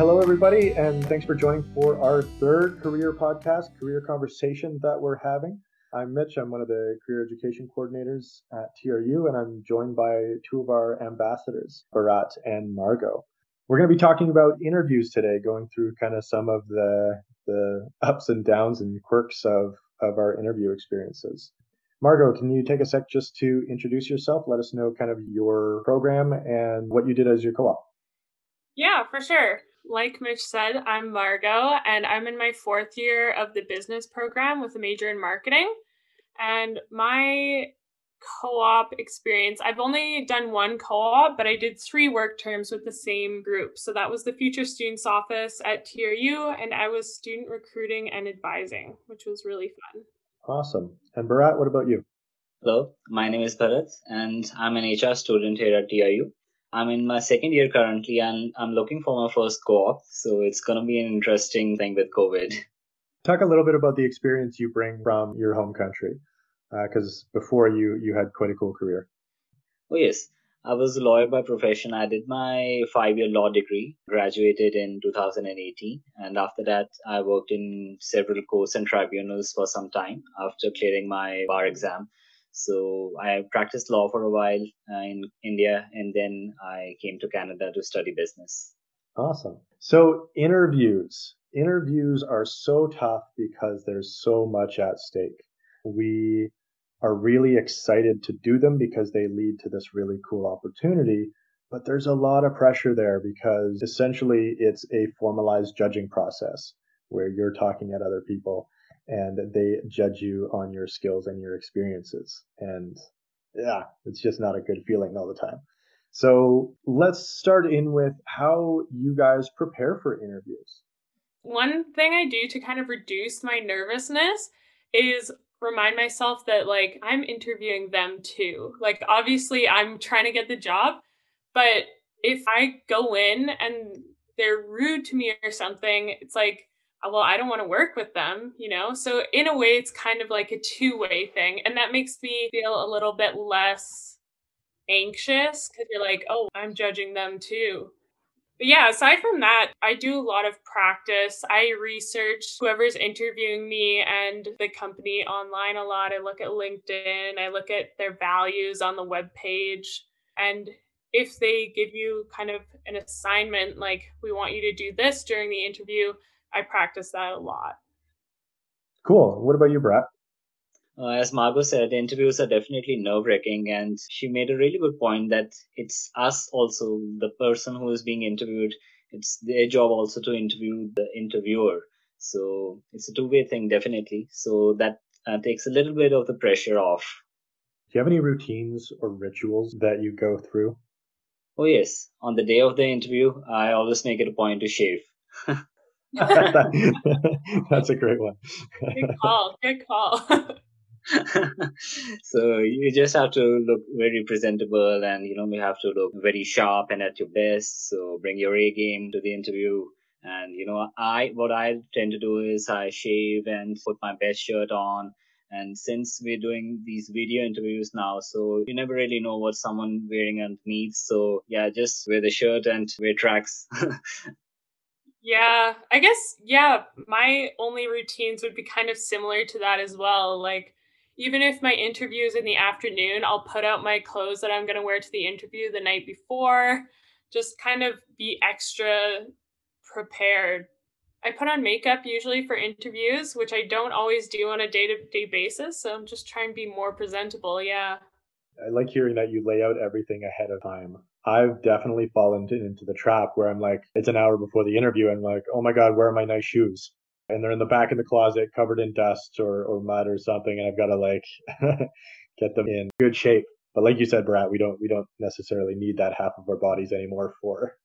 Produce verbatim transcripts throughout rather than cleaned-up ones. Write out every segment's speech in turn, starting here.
Hello, everybody, and thanks for joining for our third career podcast, career conversation that we're having. I'm Mitch. I'm one of the career education coordinators at T R U, and I'm joined by two of our ambassadors, Bharat and Margot. We're going to be talking about interviews today, going through kind of some of the the ups and downs and quirks of, of our interview experiences. Margot, can you take a sec just to introduce yourself? Let us know kind of your program and what you did as your co-op. Yeah, for sure. Like Mitch said, I'm Margot, and I'm in my fourth year of the business program with a major in marketing. And my co-op experience, I've only done one co-op, but I did three work terms with the same group. So that was the Future Students Office at T R U, and I was student recruiting and advising, which was really fun. Awesome. And Bharat, what about you? Hello, my name is Bharat, and I'm an H R student here at T R U. I'm in my second year currently, and I'm looking for my first co-op, so it's going to be an interesting thing with COVID. Talk a little bit about the experience you bring from your home country, because uh, before you, you had quite a cool career. Oh, yes. I was a lawyer by profession. I did my five-year law degree, graduated in two thousand eighteen, and after that, I worked in several courts and tribunals for some time after clearing my bar exam. So I practiced law for a while uh, in India, and then I came to Canada to study business. Awesome. So interviews. Interviews are so tough because there's so much at stake. We are really excited to do them because they lead to this really cool opportunity, but there's a lot of pressure there because essentially it's a formalized judging process where you're talking at other people and they judge you on your skills and your experiences. And yeah, it's just not a good feeling all the time. So let's start in with how you guys prepare for interviews. One thing I do to kind of reduce my nervousness is remind myself that, like, I'm interviewing them too. Like, obviously I'm trying to get the job, but if I go in and they're rude to me or something, it's like, well, I don't want to work with them, you know? So in a way, it's kind of like a two-way thing. And that makes me feel a little bit less anxious because you're like, oh, I'm judging them too. But yeah, aside from that, I do a lot of practice. I research whoever's interviewing me and the company online a lot. I look at LinkedIn. I look at their values on the webpage. And if they give you kind of an assignment, like, we want you to do this during the interview, I practice that a lot. Cool. What about you, Brett? Uh, as Margot said, interviews are definitely nerve-wracking, and she made a really good point that it's us also, the person who is being interviewed, it's their job also to interview the interviewer. So it's a two-way thing, definitely. So that uh, takes a little bit of the pressure off. Do you have any routines or rituals that you go through? Oh, yes. On the day of the interview, I always make it a point to shave. That's a great one. Good call. Good call. So you just have to look very presentable, and you know you have to look very sharp and at your best. So bring your A game to the interview. And you know, I what I tend to do is I shave and put my best shirt on. And since we're doing these video interviews now, so you never really know what someone wearing underneath. So yeah, just wear the shirt and wear tracks. Yeah, I guess, yeah, my only routines would be kind of similar to that as well. Like, even if my interview is in the afternoon, I'll put out my clothes that I'm going to wear to the interview the night before, just kind of be extra prepared. I put on makeup usually for interviews, which I don't always do on a day-to-day basis, so I'm just trying to be more presentable, yeah. I like hearing that you lay out everything ahead of time. I've definitely fallen to, into the trap where I'm like, it's an hour before the interview. And I'm like, oh my God, where are my nice shoes? And they're in the back of the closet covered in dust or, or mud or something. And I've got to like get them in good shape. But like you said, Bharat, we don't we don't necessarily need that half of our bodies anymore for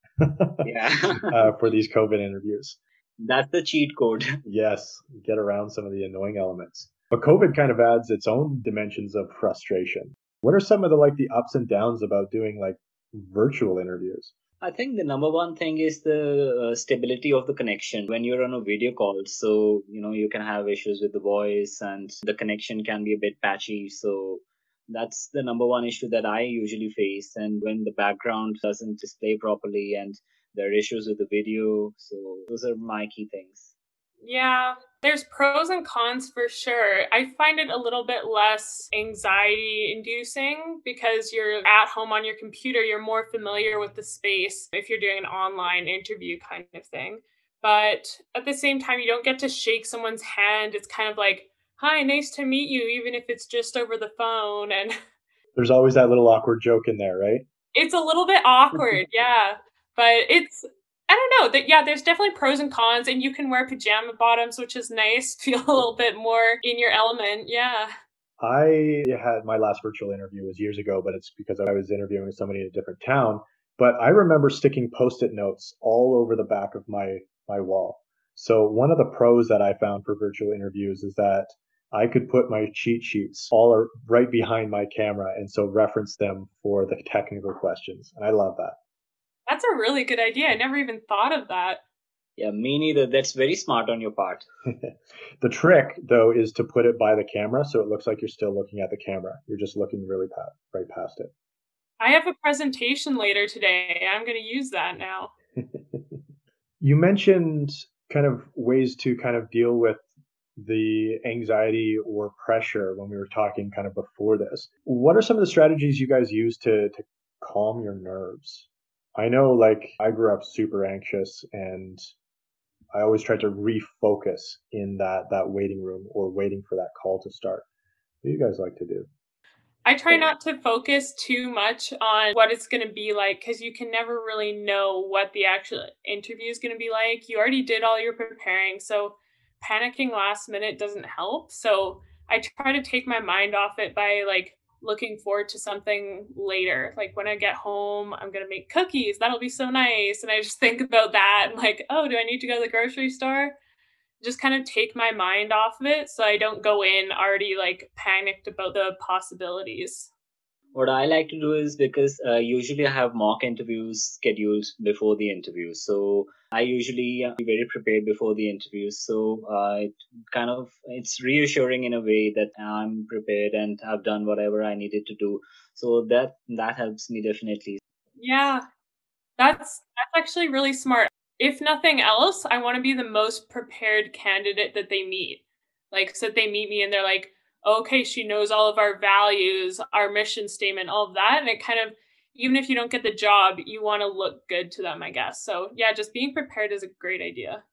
yeah. uh, for these COVID interviews. That's the cheat code. Yes. Get around some of the annoying elements. But COVID kind of adds its own dimensions of frustration. What are some of the like the ups and downs about doing like virtual interviews? I think the number one thing is the uh, stability of the connection when you're on a video call. So, you know, you can have issues with the voice and the connection can be a bit patchy. So that's the number one issue that I usually face. And when the background doesn't display properly and There are issues with the video. So those are my key things. Yeah, there's pros and cons for sure. I find it a little bit less anxiety inducing because you're at home on your computer. You're more familiar with the space if you're doing an online interview kind of thing. But at the same time, you don't get to shake someone's hand. It's kind of like, hi, nice to meet you, even if it's just over the phone. And there's always that little awkward joke in there, right? It's a little bit awkward, yeah. But it's, I don't know, that yeah, there's definitely pros and cons, and you can wear pajama bottoms, which is nice, feel a little bit more in your element, yeah. I had my last virtual interview was years ago, but it's because I was interviewing somebody in a different town. But I remember sticking Post-it notes all over the back of my, my wall. So one of the pros that I found for virtual interviews is that I could put my cheat sheets all right behind my camera and so reference them for the technical questions. And I love that. That's a really good idea. I never even thought of that. Yeah, me neither. That's very smart on your part. The trick, though, is to put it by the camera so it looks like you're still looking at the camera. You're just looking really past, right past it. I have a presentation later today. I'm going to use that now. You mentioned kind of ways to kind of deal with the anxiety or pressure when we were talking kind of before this. What are some of the strategies you guys use to, to calm your nerves? I know, like, I grew up super anxious and I always tried to refocus in that, that waiting room or waiting for that call to start. What do you guys like to do? I try not to focus too much on what it's going to be like, because you can never really know what the actual interview is going to be like. You already did all your preparing, so panicking last minute doesn't help. So I try to take my mind off it by, like, looking forward to something later. Like, when I get home, I'm going to make cookies. That'll be so nice. And I just think about that and like, oh, do I need to go to the grocery store? Just kind of take my mind off of it so I don't go in already like panicked about the possibilities. What I like to do is, because uh, usually I have mock interviews scheduled before the interview. So I usually be very prepared before the interview. So uh, it kind of, it's reassuring in a way that I'm prepared and I've done whatever I needed to do. So that, that helps me definitely. Yeah, that's that's actually really smart. If nothing else, I want to be the most prepared candidate that they meet. Like, so they meet me and they're like, okay, she knows all of our values, our mission statement, all of that. And it kind of, even if you don't get the job, you want to look good to them, I guess. So yeah, just being prepared is a great idea.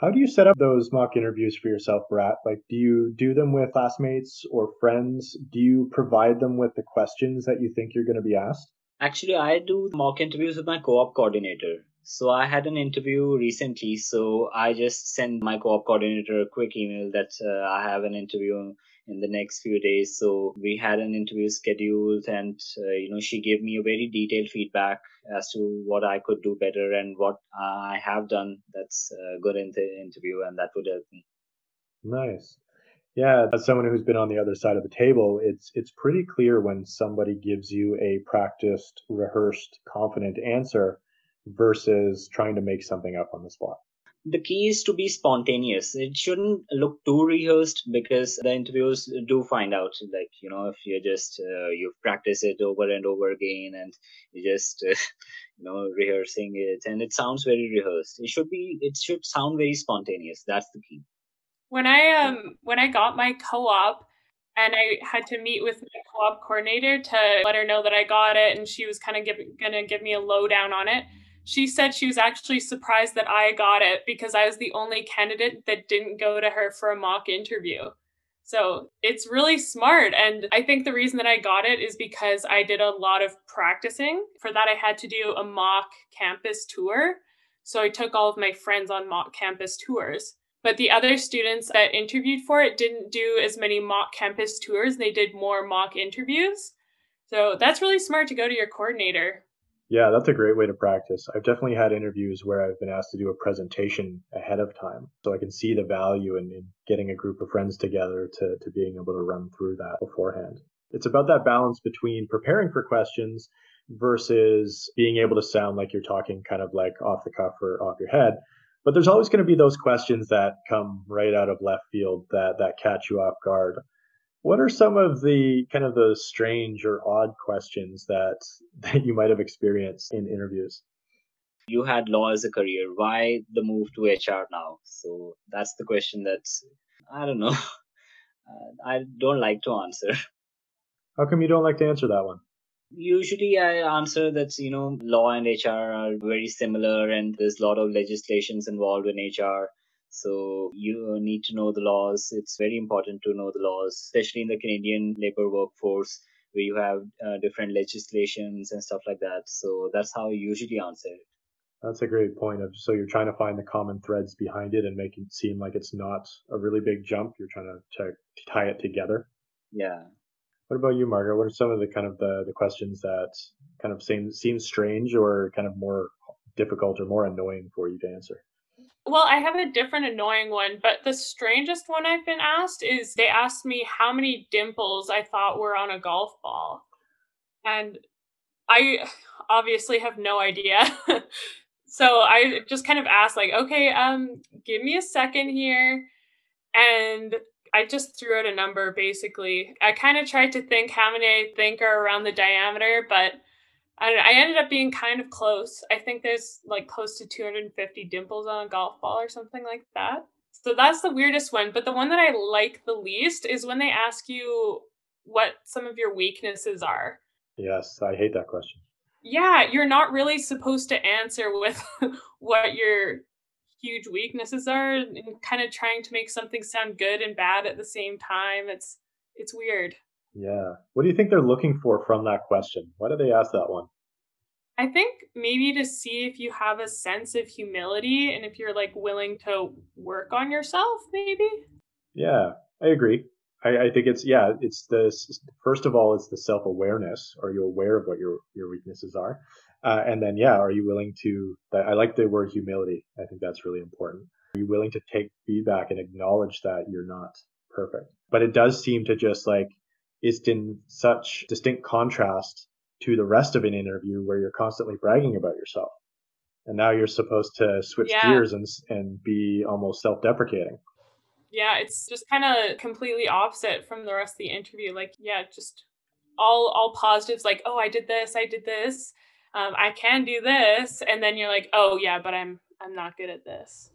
How do you set up those mock interviews for yourself, Bharat? Like, do you do them with classmates or friends? Do you provide them with the questions that you think you're going to be asked? Actually, I do mock interviews with my co-op coordinator. So I had an interview recently, so I just sent my co-op coordinator a quick email that uh, I have an interview in the next few days. So we had an interview scheduled and, uh, you know, she gave me a very detailed feedback as to what I could do better and what I have done that's uh, good in the interview, and that would help me. Nice. Yeah, as someone who's been on the other side of the table, it's it's pretty clear when somebody gives you a practiced, rehearsed, confident answer versus trying to make something up on the spot. The key is to be spontaneous. It shouldn't look too rehearsed, because the interviewers do find out, like, you know, if you're just, uh, you've practiced it over and over again and you're just, uh, you know, rehearsing it and it sounds very rehearsed. It should be, it should sound very spontaneous. That's the key. When I, um, when I got my co-op, and I had to meet with my co-op coordinator to let her know that I got it, and she was kind of going to give me a lowdown on it. She said she was actually surprised that I got it because I was the only candidate that didn't go to her for a mock interview. So it's really smart. And I think the reason that I got it is because I did a lot of practicing. For that, I had to do a mock campus tour. So I took all of my friends on mock campus tours. But the other students that interviewed for it didn't do as many mock campus tours. They did more mock interviews. So that's really smart to go to your coordinator. Yeah, that's a great way to practice. I've definitely had interviews where I've been asked to do a presentation ahead of time. So I can see the value in, in getting a group of friends together to, to being able to run through that beforehand. It's about that balance between preparing for questions versus being able to sound like you're talking kind of like off the cuff or off your head. But there's always going to be those questions that come right out of left field that, that catch you off guard. What are some of the kind of the strange or odd questions that, that you might have experienced in interviews? you had law as a career. Why the move to H R now? So that's the question that's, I don't know. Uh, I don't like to answer. How come you don't like to answer that one? Usually I answer that, you know, law and H R are very similar and there's a lot of legislations involved in H R. So you need to know the laws. It's very important to know the laws, especially in the Canadian labor workforce where you have uh, different legislations and stuff like that. So that's how I usually answer it. That's a great point. Of So you're trying to find the common threads behind it and make it seem like it's not a really big jump. You're trying to, to tie it together. Yeah. What about you, Margaret? What are some of the kind of the, the questions that kind of seem, seem strange or kind of more difficult or more annoying for you to answer? Well, I have a different annoying one, but the strangest one I've been asked is they asked me how many dimples I thought were on a golf ball. And I obviously have no idea. So I just kind of asked like, okay, um, give me a second here. And I just threw out a number, basically. I kind of tried to think how many I think are around the diameter, but I, I ended up being kind of close. I think there's like close to two hundred fifty dimples on a golf ball or something like that. So that's the weirdest one. But the one that I like the least is when they ask you what some of your weaknesses are. Yes, I hate that question. Yeah, you're not really supposed to answer with what your huge weaknesses are and kind of trying to make something sound good and bad at the same time. It's it's weird. Yeah. What do you think they're looking for from that question? Why did they ask that one? I think maybe to see if you have a sense of humility and if you're like willing to work on yourself, maybe. Yeah, I agree. I, I think it's, yeah, it's the, first of all, it's the self-awareness. Are you aware of what your, your weaknesses are? Uh, and then, yeah, are you willing to, I like the word humility. I think that's really important. Are you willing to take feedback and acknowledge that you're not perfect? But it does seem to just like, it's in such distinct contrast to the rest of an interview where you're constantly bragging about yourself. And now you're supposed to switch yeah. gears and and be almost self-deprecating. Yeah, it's just kind of completely opposite from the rest of the interview. Like, yeah, just all all positives like, oh, I did this, I did this, um, I can do this. And then you're like, oh, yeah, but I'm I'm not good at this.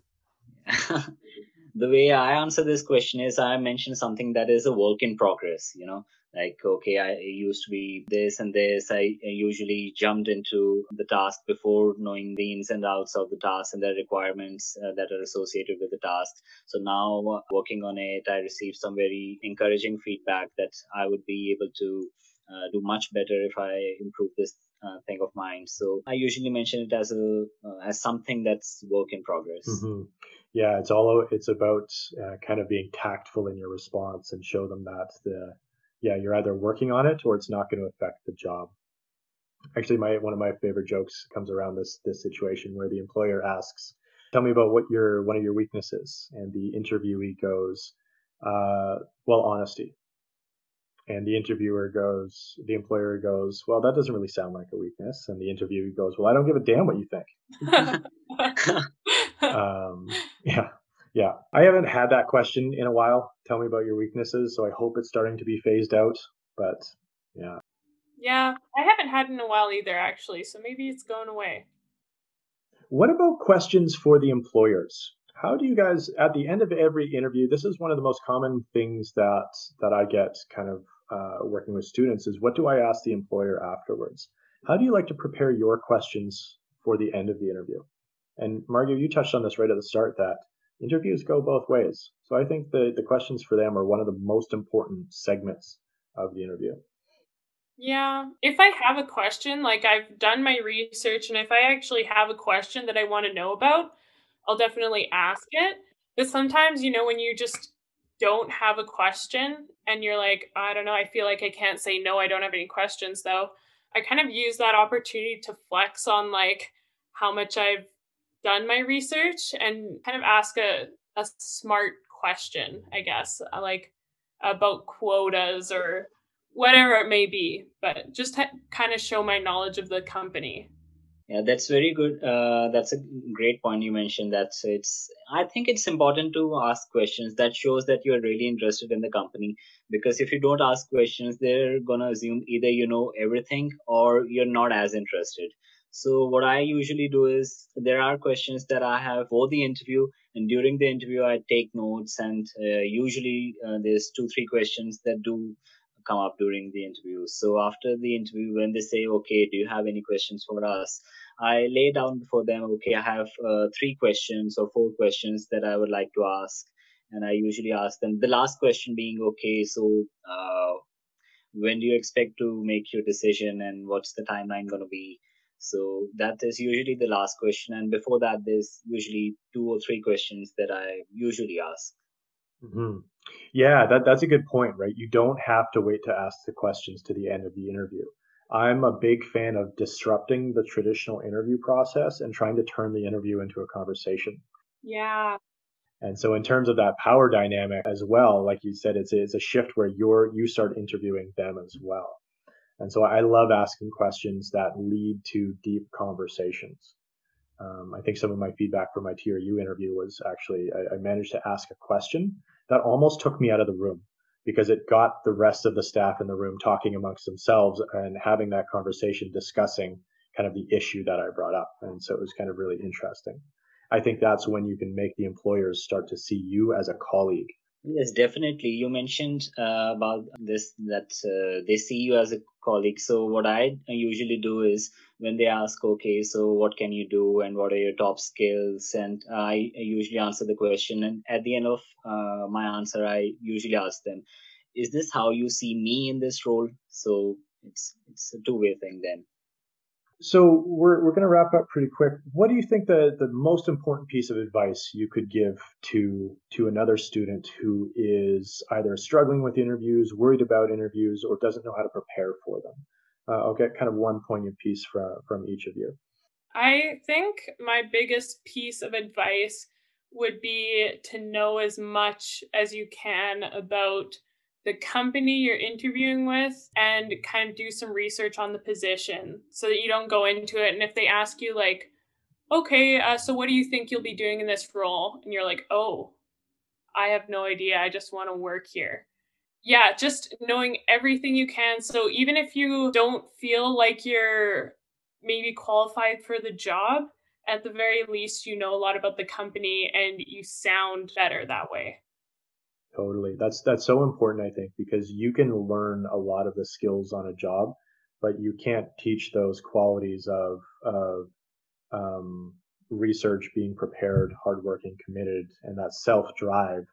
The way I answer this question is I mention something that is a work in progress, you know, like, okay, I used to be this and this. I usually jumped into the task before knowing the ins and outs of the task and the requirements uh, that are associated with the task. So now working on it, I received some very encouraging feedback that I would be able to uh, do much better if I improve this uh, thing of mine. So I usually mention it as a uh, as something that's work in progress. Mm-hmm. Yeah, it's all it's about uh, kind of being tactful in your response and show them that the yeah you're either working on it or it's not going to affect the job. Actually, my one of my favorite jokes comes around this this situation where the employer asks, "Tell me about what your one of your weaknesses," and the interviewee goes, uh, "Well, honesty." And the interviewer goes, the employer goes, "Well, that doesn't really sound like a weakness." And the interviewee goes, "Well, I don't give a damn what you think." um yeah yeah I haven't had that question in a while. Tell me about your weaknesses. So I hope it's starting to be phased out, but yeah yeah I haven't had it in a while either, actually, so maybe it's going away. What about questions for the employers? How do you guys, at the end of every interview, this is one of the most common things that that I get kind of uh working with students is, what do I ask the employer afterwards? How do you like to prepare your questions for the end of the interview? And Margo, you touched on this right at the start, that interviews go both ways. So I think the, the questions for them are one of the most important segments of the interview. Yeah. If I have a question, like I've done my research, and if I actually have a question that I want to know about, I'll definitely ask it. But sometimes, you know, when you just don't have a question and you're like, I don't know, I feel like I can't say no, I don't have any questions though. I kind of use that opportunity to flex on like how much I've done my research and kind of ask a, a smart question, I guess, like about quotas or whatever it may be, but just ha- kind of show my knowledge of the company. Yeah, that's very good. Uh, that's a great point you mentioned. That's it's. I think it's important to ask questions. That shows that you're really interested in the company, because if you don't ask questions, they're going to assume either you know everything or you're not as interested. So what I usually do is there are questions that I have for the interview, and during the interview, I take notes, and uh, usually uh, there's two, three questions that do come up during the interview. So after the interview, when they say, okay, do you have any questions for us? I lay down before them, okay, I have uh, three questions or four questions that I would like to ask. And I usually ask them the last question being, okay, so uh, when do you expect to make your decision, and what's the timeline going to be? So that is usually the last question. And before that, there's usually two or three questions that I usually ask. Mm-hmm. Yeah, that, that's a good point, right? You don't have to wait to ask the questions to the end of the interview. I'm a big fan of disrupting the traditional interview process and trying to turn the interview into a conversation. Yeah. And so in terms of that power dynamic as well, like you said, it's, it's a shift where you're you start interviewing them as well. And so I love asking questions that lead to deep conversations. Um, I think some of my feedback from my T R U interview was actually I, I managed to ask a question that almost took me out of the room, because it got the rest of the staff in the room talking amongst themselves and having that conversation, discussing kind of the issue that I brought up. And so it was kind of really interesting. I think that's when you can make the employers start to see you as a colleague. Yes, definitely. You mentioned uh, about this, that uh, they see you as a colleague. So what I usually do is when they ask, okay, so what can you do and what are your top skills? And I usually answer the question. And at the end of uh, my answer, I usually ask them, is this how you see me in this role? So it's it's a two-way thing then. So we're we're going to wrap up pretty quick. What do you think the, the most important piece of advice you could give to to another student who is either struggling with interviews, worried about interviews, or doesn't know how to prepare for them? Uh, I'll get kind of one poignant piece from, from each of you. I think my biggest piece of advice would be to know as much as you can about the company you're interviewing with, and kind of do some research on the position so that you don't go into it. And if they ask you like, okay, uh, so what do you think you'll be doing in this role? And you're like, oh, I have no idea. I just want to work here. Yeah, just knowing everything you can. So even if you don't feel like you're maybe qualified for the job, at the very least, you know a lot about the company and you sound better that way. Totally. That's that's so important, I think, because you can learn a lot of the skills on a job, but you can't teach those qualities of of um, research, being prepared, hardworking, committed, and that self-drive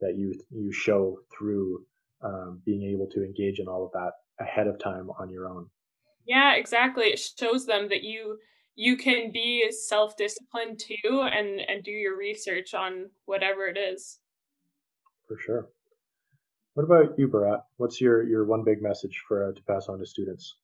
that you you show through um, being able to engage in all of that ahead of time on your own. Yeah, exactly. It shows them that you you can be self-disciplined too, and and do your research on whatever it is. For sure. What about you, Bharat? What's your, your one big message for uh, to pass on to students?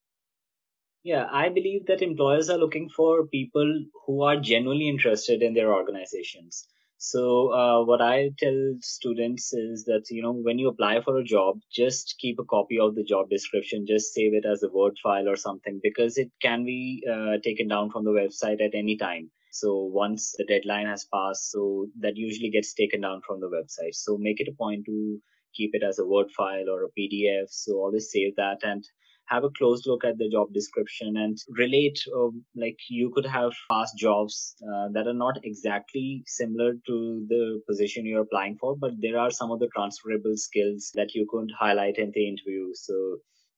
Yeah, I believe that employers are looking for people who are genuinely interested in their organizations. So uh, what I tell students is that, you know, when you apply for a job, just keep a copy of the job description, just save it as a Word file or something, because it can be uh, taken down from the website at any time. So once the deadline has passed, so that usually gets taken down from the website. So make it a point to keep it as a Word file or a P D F. So always save that and have a close look at the job description and relate. Uh, like you could have past jobs uh, that are not exactly similar to the position you're applying for, but there are some of the transferable skills that you could highlight in the interview. So,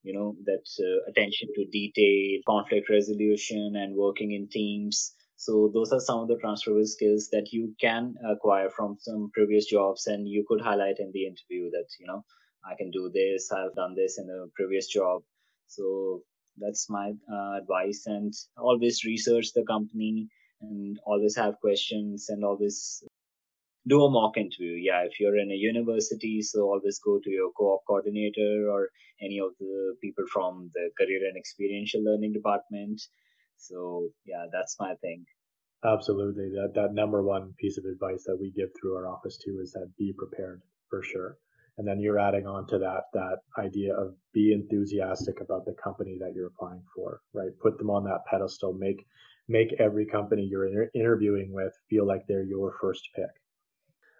you know, that uh, attention to detail, conflict resolution, and working in teams. So those are some of the transferable skills that you can acquire from some previous jobs, and you could highlight in the interview that, you know, I can do this, I've done this in a previous job. So that's my uh, advice, and always research the company and always have questions and always do a mock interview. Yeah, if you're in a university, so always go to your co-op coordinator or any of the people from the career and experiential learning department. So yeah, that's my thing. Absolutely. That that number one piece of advice that we give through our office too is that be prepared, for sure. And then you're adding on to that, that idea of be enthusiastic about the company that you're applying for, right? Put them on that pedestal, make, make every company you're inter- interviewing with feel like they're your first pick.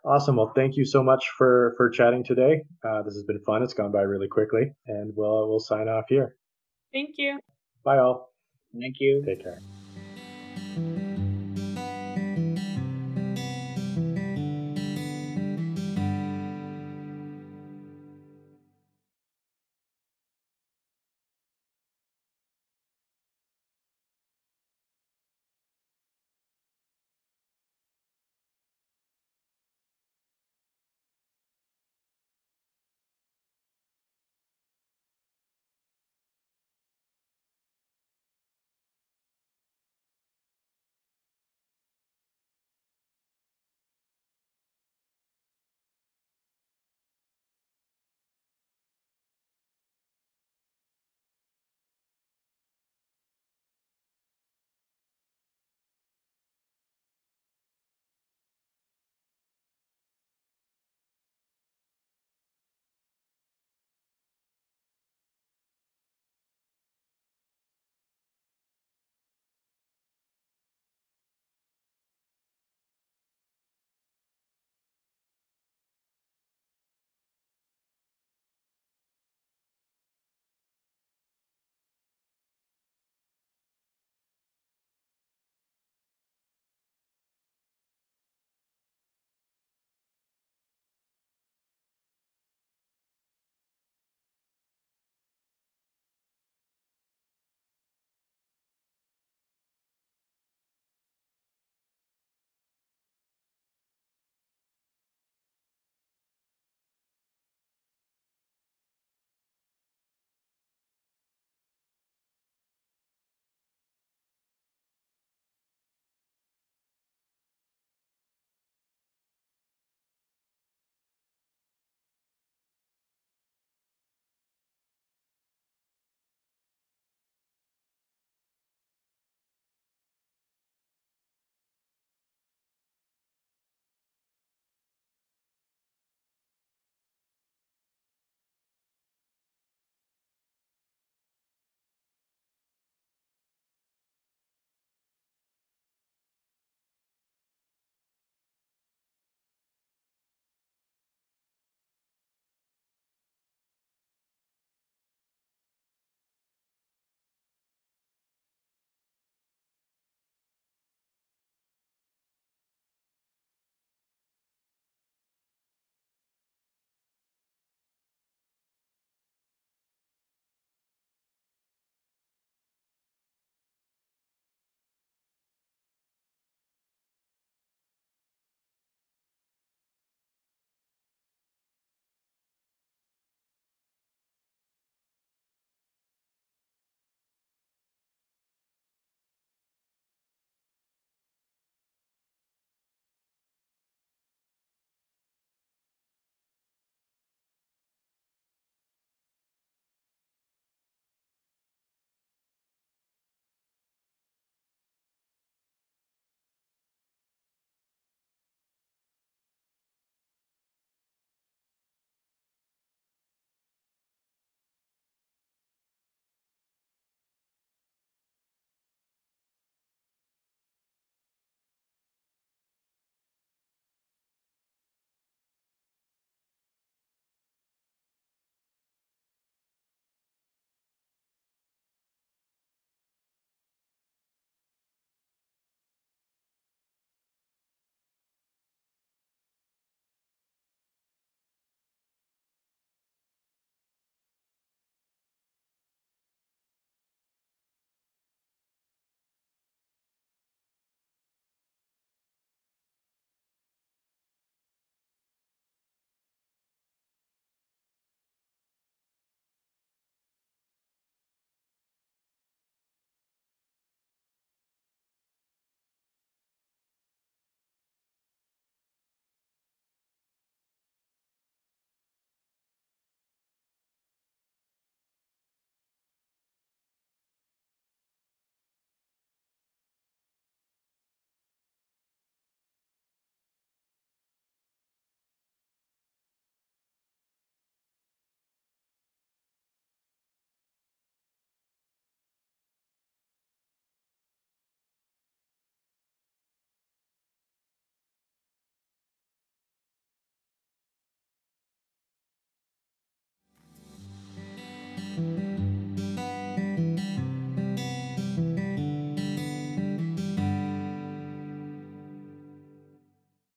Awesome. Well, thank you so much for, for chatting today. Uh, this has been fun. It's gone by really quickly, and we'll, we'll sign off here. Thank you. Bye all. Thank you. Take care.